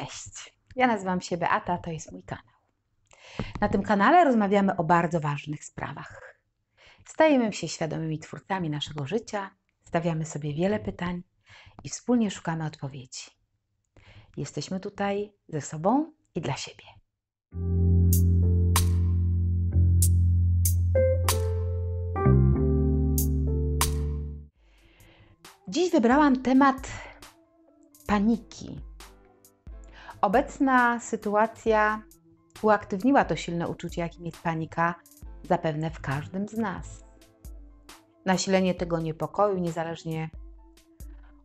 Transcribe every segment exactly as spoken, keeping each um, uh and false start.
Cześć, ja nazywam się Beata, to jest mój kanał. Na tym kanale rozmawiamy o bardzo ważnych sprawach. Stajemy się świadomymi twórcami naszego życia, stawiamy sobie wiele pytań i wspólnie szukamy odpowiedzi. Jesteśmy tutaj ze sobą i dla siebie. Dziś wybrałam temat paniki. Obecna sytuacja uaktywniła to silne uczucie, jakim jest panika, zapewne w każdym z nas. Nasilenie tego niepokoju niezależnie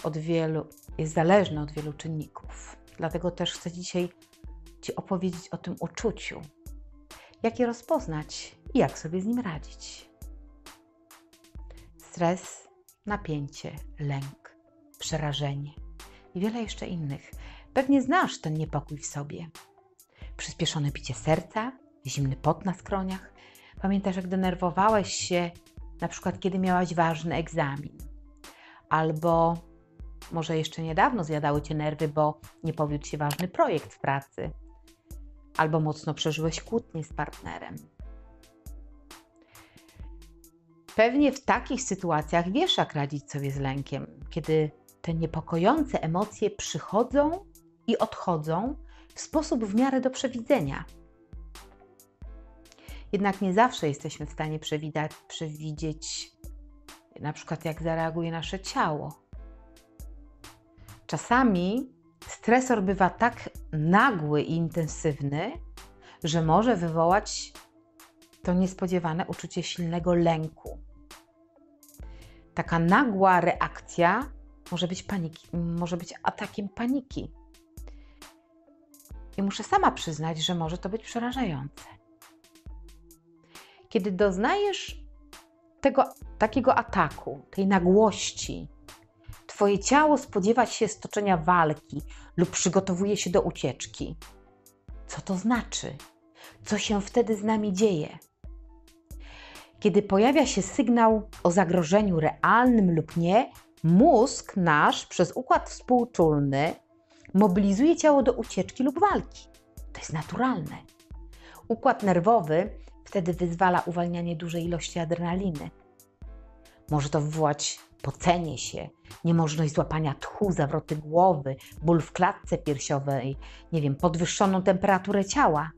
od wielu, jest zależne od wielu czynników. Dlatego też chcę dzisiaj Ci opowiedzieć o tym uczuciu, jak je rozpoznać i jak sobie z nim radzić. Stres, napięcie, lęk, przerażenie i wiele jeszcze innych. Pewnie znasz ten niepokój w sobie. Przyspieszone bicie serca, zimny pot na skroniach. Pamiętasz, jak denerwowałeś się, na przykład kiedy miałaś ważny egzamin. Albo może jeszcze niedawno zjadały Cię nerwy, bo nie powiódł się ważny projekt w pracy. Albo mocno przeżyłeś kłótnię z partnerem. Pewnie w takich sytuacjach wiesz, jak radzić sobie z lękiem, kiedy te niepokojące emocje przychodzą i odchodzą w sposób w miarę do przewidzenia. Jednak nie zawsze jesteśmy w stanie przewidzieć, przewidzieć na przykład jak zareaguje nasze ciało. Czasami stresor bywa tak nagły i intensywny, że może wywołać to niespodziewane uczucie silnego lęku. Taka nagła reakcja może być paniki, może być atakiem paniki. I muszę sama przyznać, że może to być przerażające. Kiedy doznajesz tego, takiego ataku, tej nagłości, Twoje ciało spodziewa się stoczenia walki lub przygotowuje się do ucieczki. Co to znaczy? Co się wtedy z nami dzieje? Kiedy pojawia się sygnał o zagrożeniu realnym lub nie, mózg nasz przez układ współczulny mobilizuje ciało do ucieczki lub walki. To jest naturalne. Układ nerwowy wtedy wyzwala uwalnianie dużej ilości adrenaliny. Może to wywołać pocenie się, niemożność złapania tchu, zawroty głowy, ból w klatce piersiowej, nie wiem, podwyższoną temperaturę ciała.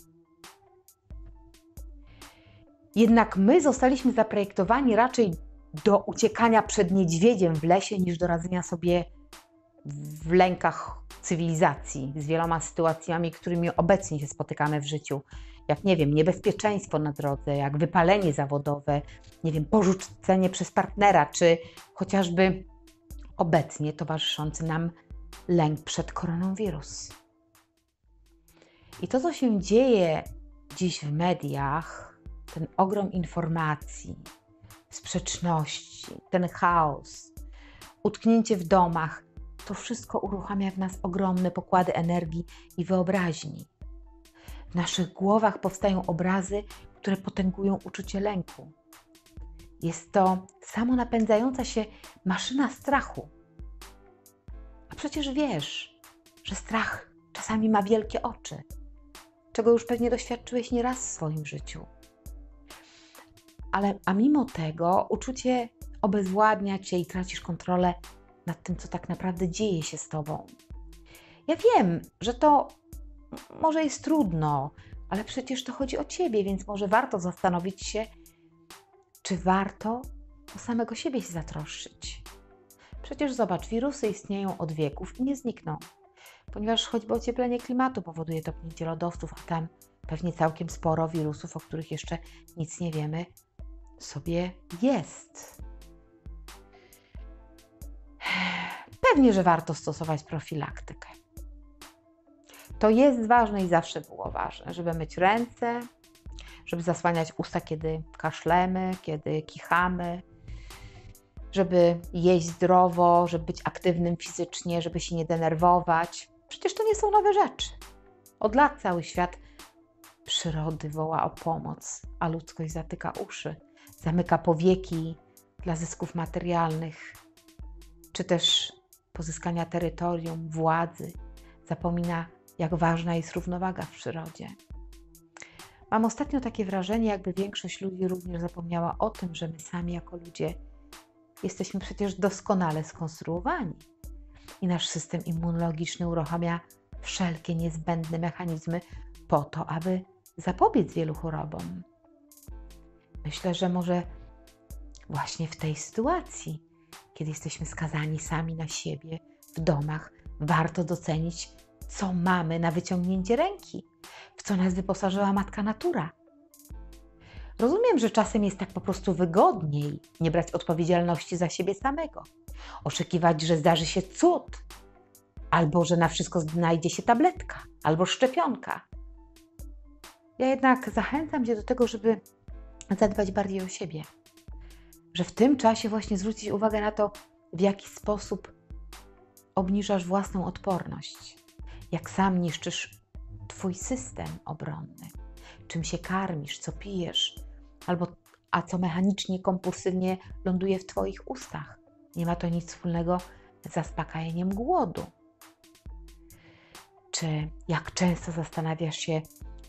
Jednak my zostaliśmy zaprojektowani raczej do uciekania przed niedźwiedziem w lesie niż do radzenia sobie w lękach cywilizacji z wieloma sytuacjami, którymi obecnie się spotykamy w życiu. Jak, nie wiem, niebezpieczeństwo na drodze, jak wypalenie zawodowe, nie wiem, porzucenie przez partnera, czy chociażby obecnie towarzyszący nam lęk przed koronawirus. I to, co się dzieje dziś w mediach, ten ogrom informacji, sprzeczności, ten chaos, utknięcie w domach, to wszystko uruchamia w nas ogromne pokłady energii i wyobraźni. W naszych głowach powstają obrazy, które potęgują uczucie lęku. Jest to samonapędzająca się maszyna strachu. A przecież wiesz, że strach czasami ma wielkie oczy, czego już pewnie doświadczyłeś nieraz w swoim życiu. Ale a mimo tego uczucie obezwładnia Cię i tracisz kontrolę nad tym, co tak naprawdę dzieje się z Tobą. Ja wiem, że to może jest trudno, ale przecież to chodzi o Ciebie, więc może warto zastanowić się, czy warto o samego siebie się zatroszczyć. Przecież zobacz, wirusy istnieją od wieków i nie znikną, ponieważ choćby ocieplenie klimatu powoduje topnięcie lodowców, a tam pewnie całkiem sporo wirusów, o których jeszcze nic nie wiemy, sobie jest. Pewnie, że warto stosować profilaktykę. To jest ważne i zawsze było ważne, żeby myć ręce, żeby zasłaniać usta, kiedy kaszlemy, kiedy kichamy, żeby jeść zdrowo, żeby być aktywnym fizycznie, żeby się nie denerwować. Przecież to nie są nowe rzeczy. Od lat cały świat przyrody woła o pomoc, a ludzkość zatyka uszy, zamyka powieki dla zysków materialnych, czy też pozyskania terytorium, władzy, zapomina jak ważna jest równowaga w przyrodzie. Mam ostatnio takie wrażenie, jakby większość ludzi również zapomniała o tym, że my sami jako ludzie jesteśmy przecież doskonale skonstruowani i nasz system immunologiczny uruchamia wszelkie niezbędne mechanizmy po to, aby zapobiec wielu chorobom. Myślę, że może właśnie w tej sytuacji, kiedy jesteśmy skazani sami na siebie w domach, warto docenić, co mamy na wyciągnięcie ręki, w co nas wyposażyła matka natura. Rozumiem, że czasem jest tak po prostu wygodniej nie brać odpowiedzialności za siebie samego, oczekiwać, że zdarzy się cud, albo że na wszystko znajdzie się tabletka, albo szczepionka. Ja jednak zachęcam Cię do tego, żeby zadbać bardziej o siebie, że w tym czasie właśnie zwrócić uwagę na to, w jaki sposób obniżasz własną odporność, jak sam niszczysz Twój system obronny, czym się karmisz, co pijesz, albo a co mechanicznie, kompulsywnie ląduje w Twoich ustach. Nie ma to nic wspólnego z zaspokajaniem głodu. Czy jak często zastanawiasz się,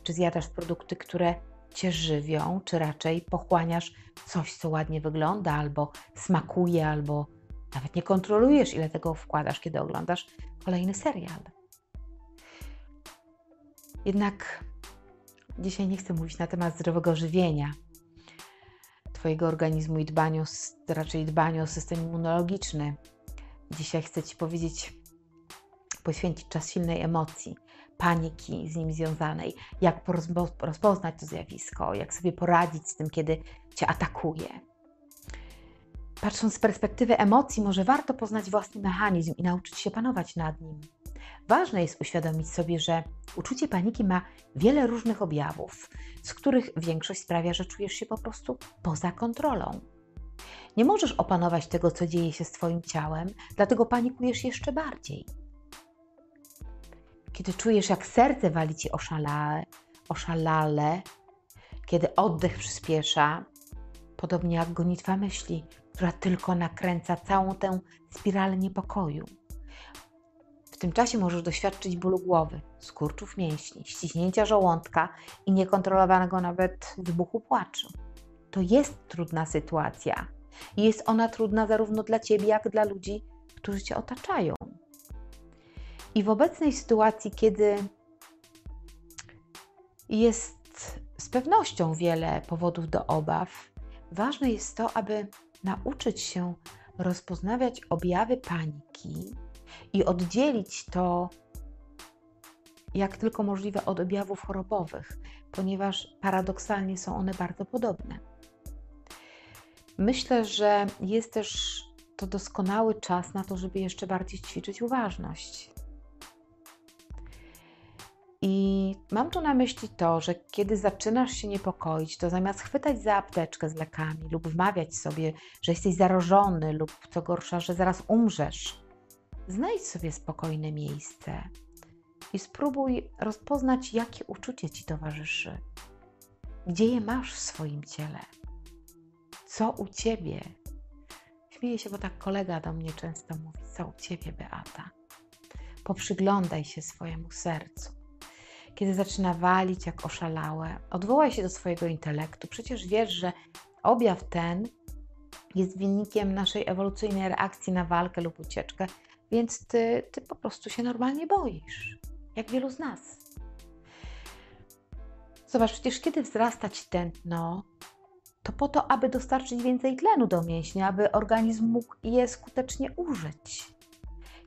czy zjadasz produkty, które Cię żywią, czy raczej pochłaniasz coś, co ładnie wygląda, albo smakuje, albo nawet nie kontrolujesz, ile tego wkładasz, kiedy oglądasz kolejny serial. Jednak dzisiaj nie chcę mówić na temat zdrowego żywienia Twojego organizmu i dbaniu, raczej dbaniu o system immunologiczny. Dzisiaj chcę Ci powiedzieć, poświęcić czas silnej emocji, paniki z nim związanej, jak rozpoznać to zjawisko, jak sobie poradzić z tym, kiedy Cię atakuje. Patrząc z perspektywy emocji, może warto poznać własny mechanizm i nauczyć się panować nad nim. Ważne jest uświadomić sobie, że uczucie paniki ma wiele różnych objawów, z których większość sprawia, że czujesz się po prostu poza kontrolą. Nie możesz opanować tego, co dzieje się z Twoim ciałem, dlatego panikujesz jeszcze bardziej. Kiedy czujesz, jak serce wali Ci oszala, oszalale, kiedy oddech przyspiesza, podobnie jak gonitwa myśli, która tylko nakręca całą tę spiralę niepokoju. W tym czasie możesz doświadczyć bólu głowy, skurczów mięśni, ściśnięcia żołądka i niekontrolowanego nawet wybuchu płaczu. To jest trudna sytuacja. Jest ona trudna zarówno dla Ciebie, jak i dla ludzi, którzy Cię otaczają. I w obecnej sytuacji, kiedy jest z pewnością wiele powodów do obaw, ważne jest to, aby nauczyć się rozpoznawać objawy paniki i oddzielić to jak tylko możliwe od objawów chorobowych, ponieważ paradoksalnie są one bardzo podobne. Myślę, że jest też to doskonały czas na to, żeby jeszcze bardziej ćwiczyć uważność. I mam tu na myśli to, że kiedy zaczynasz się niepokoić, to zamiast chwytać za apteczkę z lekami lub wmawiać sobie, że jesteś zarażony lub co gorsza, że zaraz umrzesz, znajdź sobie spokojne miejsce i spróbuj rozpoznać, jakie uczucie Ci towarzyszy, gdzie je masz w swoim ciele, co u Ciebie. Śmieję się, bo tak kolega do mnie często mówi, co u Ciebie, Beata. Poprzyglądaj się swojemu sercu. Kiedy zaczyna walić jak oszalałe, odwołaj się do swojego intelektu. Przecież wiesz, że objaw ten jest winnikiem naszej ewolucyjnej reakcji na walkę lub ucieczkę, więc ty, ty po prostu się normalnie boisz, jak wielu z nas. Zobacz, przecież kiedy wzrasta Ci tętno, to po to, aby dostarczyć więcej tlenu do mięśnia, aby organizm mógł je skutecznie użyć.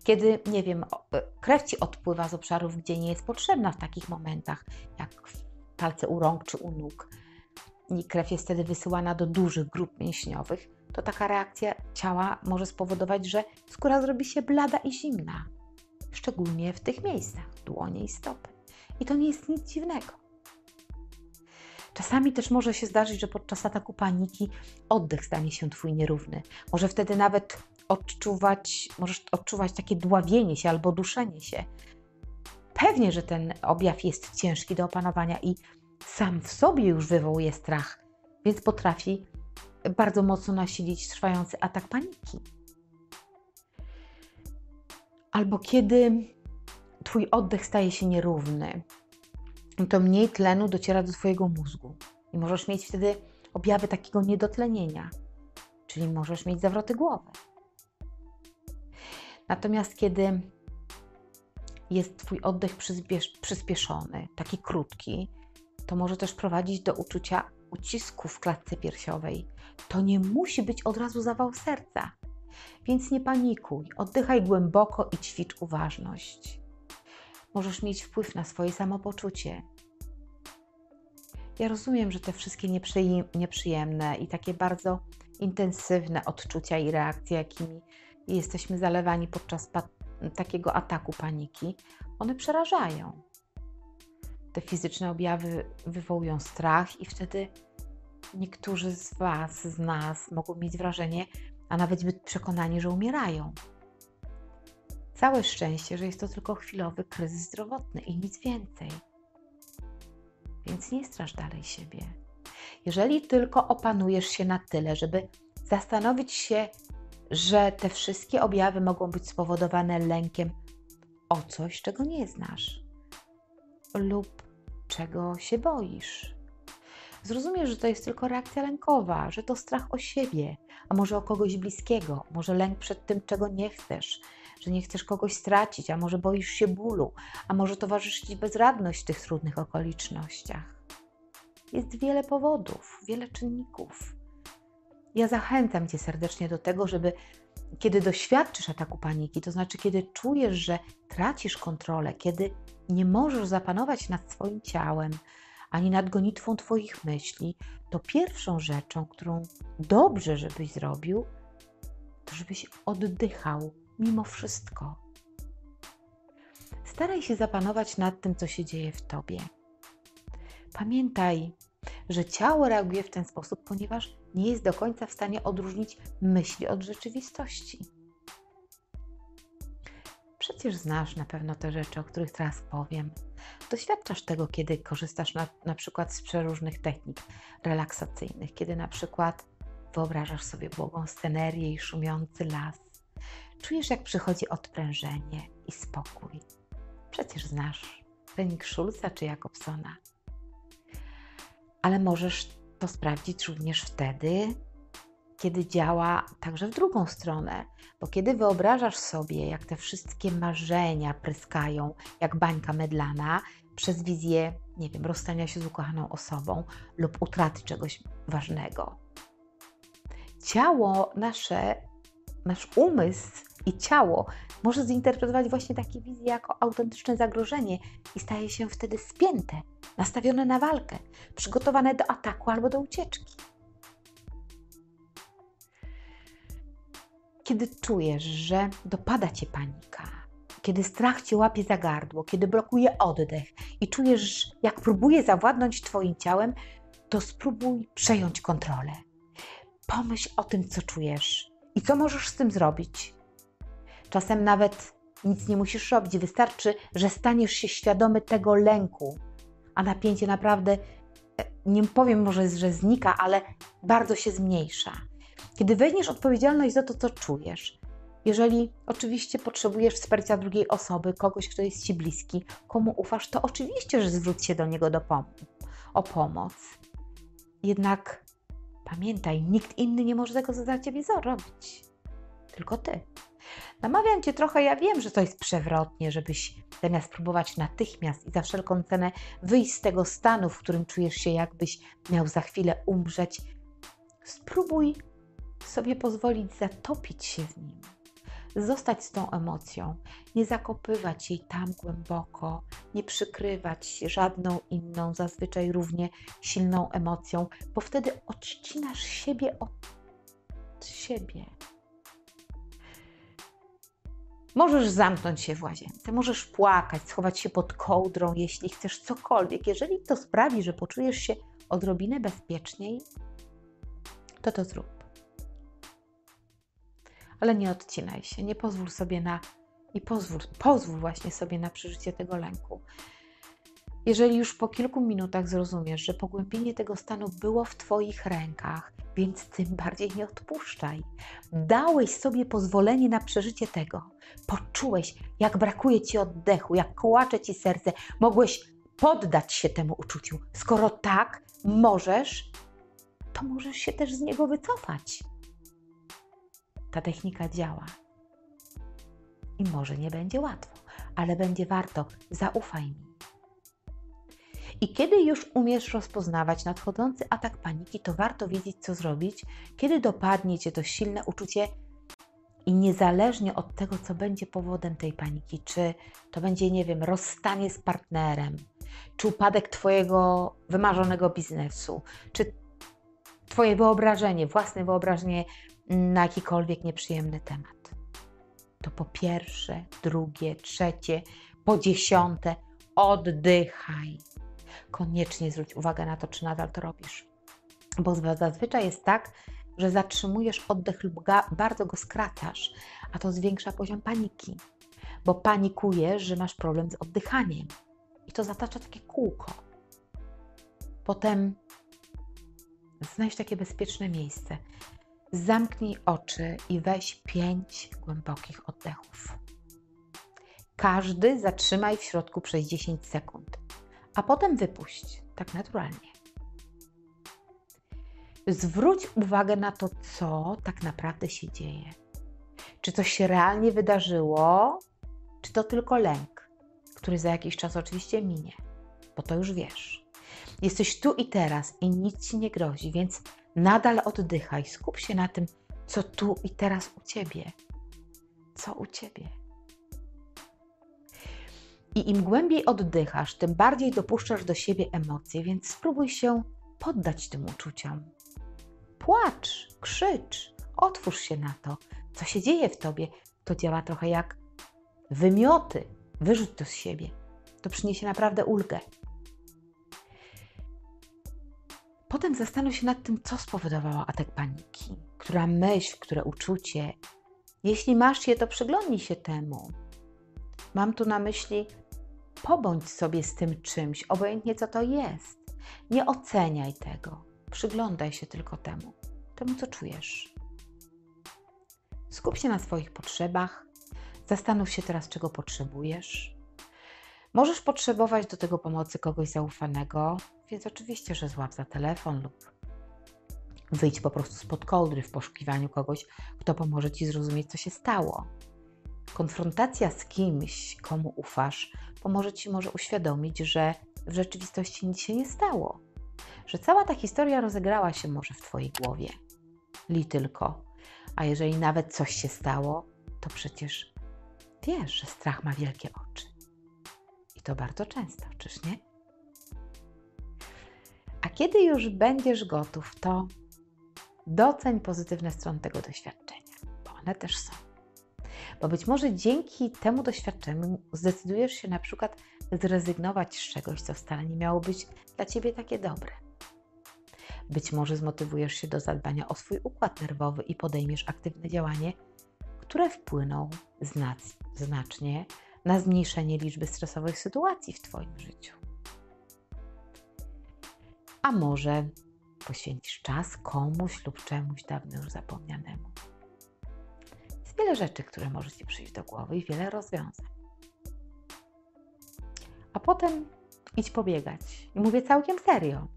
Kiedy, nie wiem, krew Ci odpływa z obszarów, gdzie nie jest potrzebna w takich momentach, jak palce u rąk czy u nóg, i krew jest wtedy wysyłana do dużych grup mięśniowych, to taka reakcja ciała może spowodować, że skóra zrobi się blada i zimna, szczególnie w tych miejscach, dłonie i stopy. I to nie jest nic dziwnego. Czasami też może się zdarzyć, że podczas ataku paniki oddech stanie się Twój nierówny. Może wtedy nawet odczuwać, możesz odczuwać takie dławienie się albo duszenie się. Pewnie, że ten objaw jest ciężki do opanowania i sam w sobie już wywołuje strach, więc potrafi bardzo mocno nasilić trwający atak paniki. Albo kiedy twój oddech staje się nierówny, to mniej tlenu dociera do twojego mózgu i możesz mieć wtedy objawy takiego niedotlenienia, czyli możesz mieć zawroty głowy. Natomiast kiedy jest twój oddech przyspieszony, taki krótki, to może też prowadzić do uczucia ucisku w klatce piersiowej. To nie musi być od razu zawał serca, więc nie panikuj, oddychaj głęboko i ćwicz uważność. Możesz mieć wpływ na swoje samopoczucie. Ja rozumiem, że te wszystkie nieprzyjemne i takie bardzo intensywne odczucia i reakcje, jakimi jesteśmy zalewani podczas takiego ataku paniki, one przerażają. Te fizyczne objawy wywołują strach i wtedy niektórzy z Was, z nas mogą mieć wrażenie, a nawet być przekonani, że umierają. Całe szczęście, że jest to tylko chwilowy kryzys zdrowotny i nic więcej. Więc nie strasz dalej siebie. Jeżeli tylko opanujesz się na tyle, żeby zastanowić się, że te wszystkie objawy mogą być spowodowane lękiem o coś, czego nie znasz lub czego się boisz. Zrozumiesz, że to jest tylko reakcja lękowa, że to strach o siebie, a może o kogoś bliskiego, może lęk przed tym, czego nie chcesz, że nie chcesz kogoś stracić, a może boisz się bólu, a może towarzyszy ci bezradność w tych trudnych okolicznościach. Jest wiele powodów, wiele czynników. Ja zachęcam Cię serdecznie do tego, żeby kiedy doświadczysz ataku paniki, to znaczy kiedy czujesz, że tracisz kontrolę, kiedy nie możesz zapanować nad swoim ciałem, ani nad gonitwą Twoich myśli, to pierwszą rzeczą, którą dobrze, żebyś zrobił, to żebyś oddychał mimo wszystko. Staraj się zapanować nad tym, co się dzieje w Tobie. Pamiętaj, że ciało reaguje w ten sposób, ponieważ nie jest do końca w stanie odróżnić myśli od rzeczywistości. Przecież znasz na pewno te rzeczy, o których teraz powiem. Doświadczasz tego, kiedy korzystasz na, na przykład z przeróżnych technik relaksacyjnych, kiedy na przykład wyobrażasz sobie błogą scenerię i szumiący las. Czujesz, jak przychodzi odprężenie i spokój. Przecież znasz trening Schulza czy Jakobsona. Ale możesz to sprawdzić również wtedy, kiedy działa także w drugą stronę, bo kiedy wyobrażasz sobie, jak te wszystkie marzenia pryskają, jak bańka mydlana, przez wizję, nie wiem, rozstania się z ukochaną osobą lub utraty czegoś ważnego. Ciało nasze, nasz umysł i ciało może zinterpretować właśnie takie wizje jako autentyczne zagrożenie i staje się wtedy spięte, nastawione na walkę, przygotowane do ataku albo do ucieczki. Kiedy czujesz, że dopada Cię panika, kiedy strach Cię łapie za gardło, kiedy blokuje oddech i czujesz, jak próbuje zawładnąć Twoim ciałem, to spróbuj przejąć kontrolę. Pomyśl o tym, co czujesz i co możesz z tym zrobić. Czasem nawet nic nie musisz robić, wystarczy, że staniesz się świadomy tego lęku, a napięcie naprawdę, nie powiem może, że znika, ale bardzo się zmniejsza. Kiedy weźmiesz odpowiedzialność za to, co czujesz, jeżeli oczywiście potrzebujesz wsparcia drugiej osoby, kogoś, kto jest Ci bliski, komu ufasz, to oczywiście, że zwróć się do niego do pom o pomoc. Jednak pamiętaj, nikt inny nie może tego za Ciebie zrobić, tylko Ty. Namawiam Cię trochę, ja wiem, że to jest przewrotnie, żebyś zamiast próbować natychmiast i za wszelką cenę wyjść z tego stanu, w którym czujesz się, jakbyś miał za chwilę umrzeć, spróbuj sobie pozwolić zatopić się w nim, zostać z tą emocją, nie zakopywać jej tam głęboko, nie przykrywać żadną inną, zazwyczaj równie silną emocją, bo wtedy odcinasz siebie od siebie. Możesz zamknąć się w łazience, możesz płakać, schować się pod kołdrą, jeśli chcesz, cokolwiek. Jeżeli to sprawi, że poczujesz się odrobinę bezpieczniej, to to zrób. Ale nie odcinaj się, nie pozwól sobie na i pozwól, pozwól właśnie sobie na przeżycie tego lęku. Jeżeli już po kilku minutach zrozumiesz, że pogłębienie tego stanu było w Twoich rękach, więc tym bardziej nie odpuszczaj. Dałeś sobie pozwolenie na przeżycie tego. Poczułeś, jak brakuje Ci oddechu, jak kołacze Ci serce. Mogłeś poddać się temu uczuciu. Skoro tak możesz, to możesz się też z niego wycofać. Ta technika działa. I może nie będzie łatwo, ale będzie warto. Zaufaj mi. I kiedy już umiesz rozpoznawać nadchodzący atak paniki, to warto wiedzieć, co zrobić, kiedy dopadnie Cię to silne uczucie i niezależnie od tego, co będzie powodem tej paniki, czy to będzie, nie wiem, rozstanie z partnerem, czy upadek Twojego wymarzonego biznesu, czy Twoje wyobrażenie, własne wyobrażenie na jakikolwiek nieprzyjemny temat. To po pierwsze, drugie, trzecie, po dziesiąte oddychaj. Koniecznie zwróć uwagę na to, czy nadal to robisz. Bo zazwyczaj jest tak, że zatrzymujesz oddech lub bardzo go skracasz, a to zwiększa poziom paniki, bo panikujesz, że masz problem z oddychaniem i to zatacza takie kółko. Potem znajdź takie bezpieczne miejsce. Zamknij oczy i weź pięć głębokich oddechów. Każdy zatrzymaj w środku przez dziesięć sekund. A potem wypuść, tak naturalnie. Zwróć uwagę na to, co tak naprawdę się dzieje. Czy coś się realnie wydarzyło, czy to tylko lęk, który za jakiś czas oczywiście minie, bo to już wiesz. Jesteś tu i teraz i nic Ci nie grozi, więc nadal oddychaj, skup się na tym, co tu i teraz u Ciebie. Co u Ciebie? I im głębiej oddychasz, tym bardziej dopuszczasz do siebie emocje, więc spróbuj się poddać tym uczuciom. Płacz, krzycz, otwórz się na to, co się dzieje w Tobie. To działa trochę jak wymioty. Wyrzuć to z siebie. To przyniesie naprawdę ulgę. Potem zastanów się nad tym, co spowodowało atak paniki. Która myśl, które uczucie. Jeśli masz je, to przyglądnij się temu. Mam tu na myśli, pobądź sobie z tym czymś, obojętnie co to jest. Nie oceniaj tego, przyglądaj się tylko temu, temu co czujesz. Skup się na swoich potrzebach, zastanów się teraz, czego potrzebujesz. Możesz potrzebować do tego pomocy kogoś zaufanego, więc oczywiście, że złap za telefon lub wyjdź po prostu spod kołdry w poszukiwaniu kogoś, kto pomoże Ci zrozumieć, co się stało. Konfrontacja z kimś, komu ufasz, pomoże Ci może uświadomić, że w rzeczywistości nic się nie stało. Że cała ta historia rozegrała się może w Twojej głowie. Li tylko. A jeżeli nawet coś się stało, to przecież wiesz, że strach ma wielkie oczy. I to bardzo często, czyż nie? A kiedy już będziesz gotów, to doceń pozytywne strony tego doświadczenia, bo one też są. Bo być może dzięki temu doświadczeniu zdecydujesz się na przykład zrezygnować z czegoś, co wcale nie miało być dla Ciebie takie dobre. Być może zmotywujesz się do zadbania o swój układ nerwowy i podejmiesz aktywne działanie, które wpłyną znac- znacznie na zmniejszenie liczby stresowych sytuacji w Twoim życiu. A może poświęcisz czas komuś lub czemuś dawno już zapomnianemu. Wiele rzeczy, które może Ci przyjść do głowy i wiele rozwiązań. A potem idź pobiegać. I mówię całkiem serio.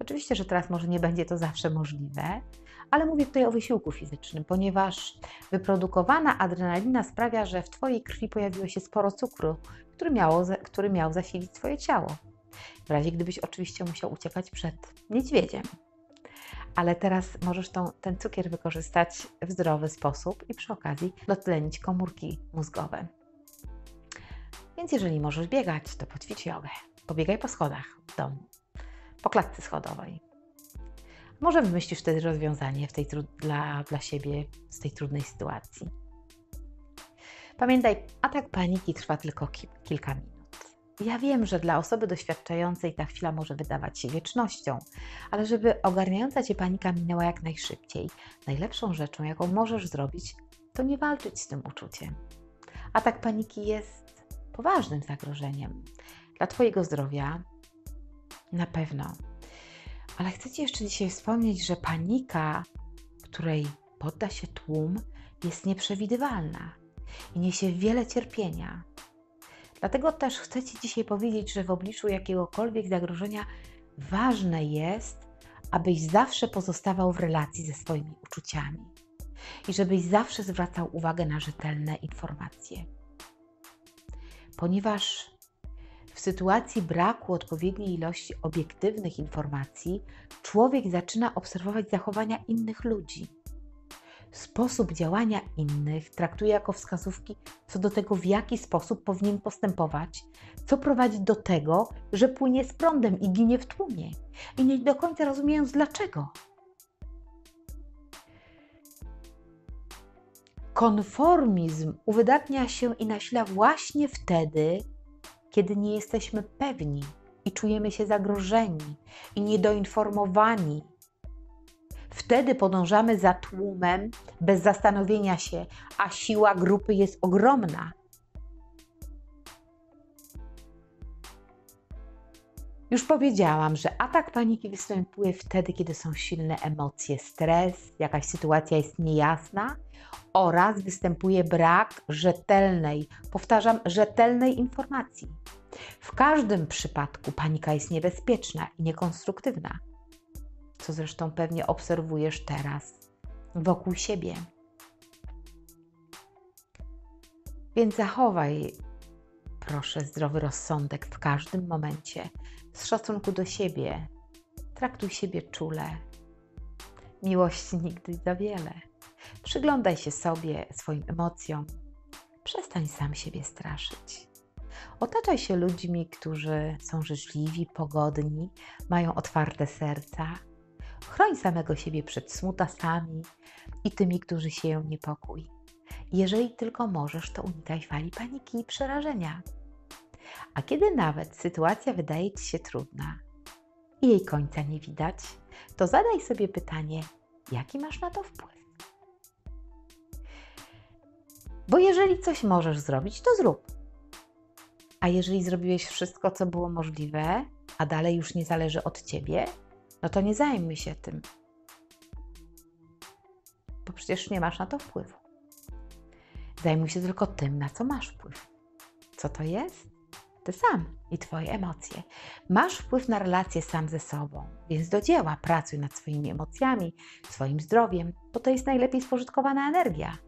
Oczywiście, że teraz może nie będzie to zawsze możliwe, ale mówię tutaj o wysiłku fizycznym, ponieważ wyprodukowana adrenalina sprawia, że w Twojej krwi pojawiło się sporo cukru, który, miało, który miał zasilić Twoje ciało. W razie gdybyś oczywiście musiał uciekać przed niedźwiedziem. Ale teraz możesz tą, ten cukier wykorzystać w zdrowy sposób i przy okazji dotlenić komórki mózgowe. Więc jeżeli możesz biegać, to poćwicz jogę. Pobiegaj po schodach w domu, po klatce schodowej. Może wymyślisz wtedy rozwiązanie w tej, dla, dla siebie z tej trudnej sytuacji. Pamiętaj, atak paniki trwa tylko ki, kilka minut. Ja wiem, że dla osoby doświadczającej ta chwila może wydawać się wiecznością, ale żeby ogarniająca Cię panika minęła jak najszybciej, najlepszą rzeczą, jaką możesz zrobić, to nie walczyć z tym uczuciem. Atak paniki jest poważnym zagrożeniem. dla Twojego zdrowia, na pewno. Ale chcę Ci jeszcze dzisiaj wspomnieć, że panika, której podda się tłum, jest nieprzewidywalna i niesie wiele cierpienia. Dlatego też chcę Ci dzisiaj powiedzieć, że w obliczu jakiegokolwiek zagrożenia ważne jest, abyś zawsze pozostawał w relacji ze swoimi uczuciami i żebyś zawsze zwracał uwagę na rzetelne informacje. Ponieważ w sytuacji braku odpowiedniej ilości obiektywnych informacji, człowiek zaczyna obserwować zachowania innych ludzi. Sposób działania innych traktuje jako wskazówki co do tego, w jaki sposób powinien postępować, co prowadzi do tego, że płynie z prądem i ginie w tłumie, i nie do końca rozumiejąc dlaczego. Konformizm uwydatnia się i nasila właśnie wtedy, kiedy nie jesteśmy pewni i czujemy się zagrożeni i niedoinformowani. Wtedy podążamy za tłumem bez zastanowienia się, a siła grupy jest ogromna. Już powiedziałam, że atak paniki występuje wtedy, kiedy są silne emocje, stres, jakaś sytuacja jest niejasna oraz występuje brak rzetelnej, powtarzam, rzetelnej informacji. W każdym przypadku panika jest niebezpieczna i niekonstruktywna, co zresztą pewnie obserwujesz teraz wokół siebie. Więc zachowaj, proszę, zdrowy rozsądek w każdym momencie, z szacunku do siebie. Traktuj siebie czule. Miłości nigdy za wiele. Przyglądaj się sobie, swoim emocjom. Przestań sam siebie straszyć. Otaczaj się ludźmi, którzy są życzliwi, pogodni, mają otwarte serca. Chroń samego siebie przed smutasami i tymi, którzy sieją niepokój. Jeżeli tylko możesz, to unikaj fali paniki i przerażenia. A kiedy nawet sytuacja wydaje Ci się trudna i jej końca nie widać, to zadaj sobie pytanie, jaki masz na to wpływ. Bo jeżeli coś możesz zrobić, to zrób. A jeżeli zrobiłeś wszystko, co było możliwe, a dalej już nie zależy od Ciebie, no to nie zajmuj się tym, bo przecież nie masz na to wpływu. Zajmuj się tylko tym, na co masz wpływ. Co to jest? Ty sam i Twoje emocje. Masz wpływ na relacje sam ze sobą, więc do dzieła, pracuj nad swoimi emocjami, swoim zdrowiem, bo to jest najlepiej spożytkowana energia.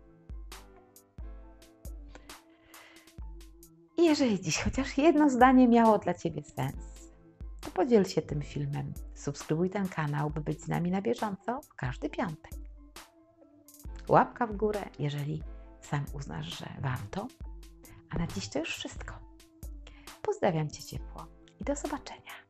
I jeżeli dziś chociaż jedno zdanie miało dla Ciebie sens, to podziel się tym filmem, subskrybuj ten kanał, by być z nami na bieżąco w każdy piątek. Łapka w górę, jeżeli sam uznasz, że warto. A na dziś to już wszystko. Pozdrawiam Cię ciepło i do zobaczenia.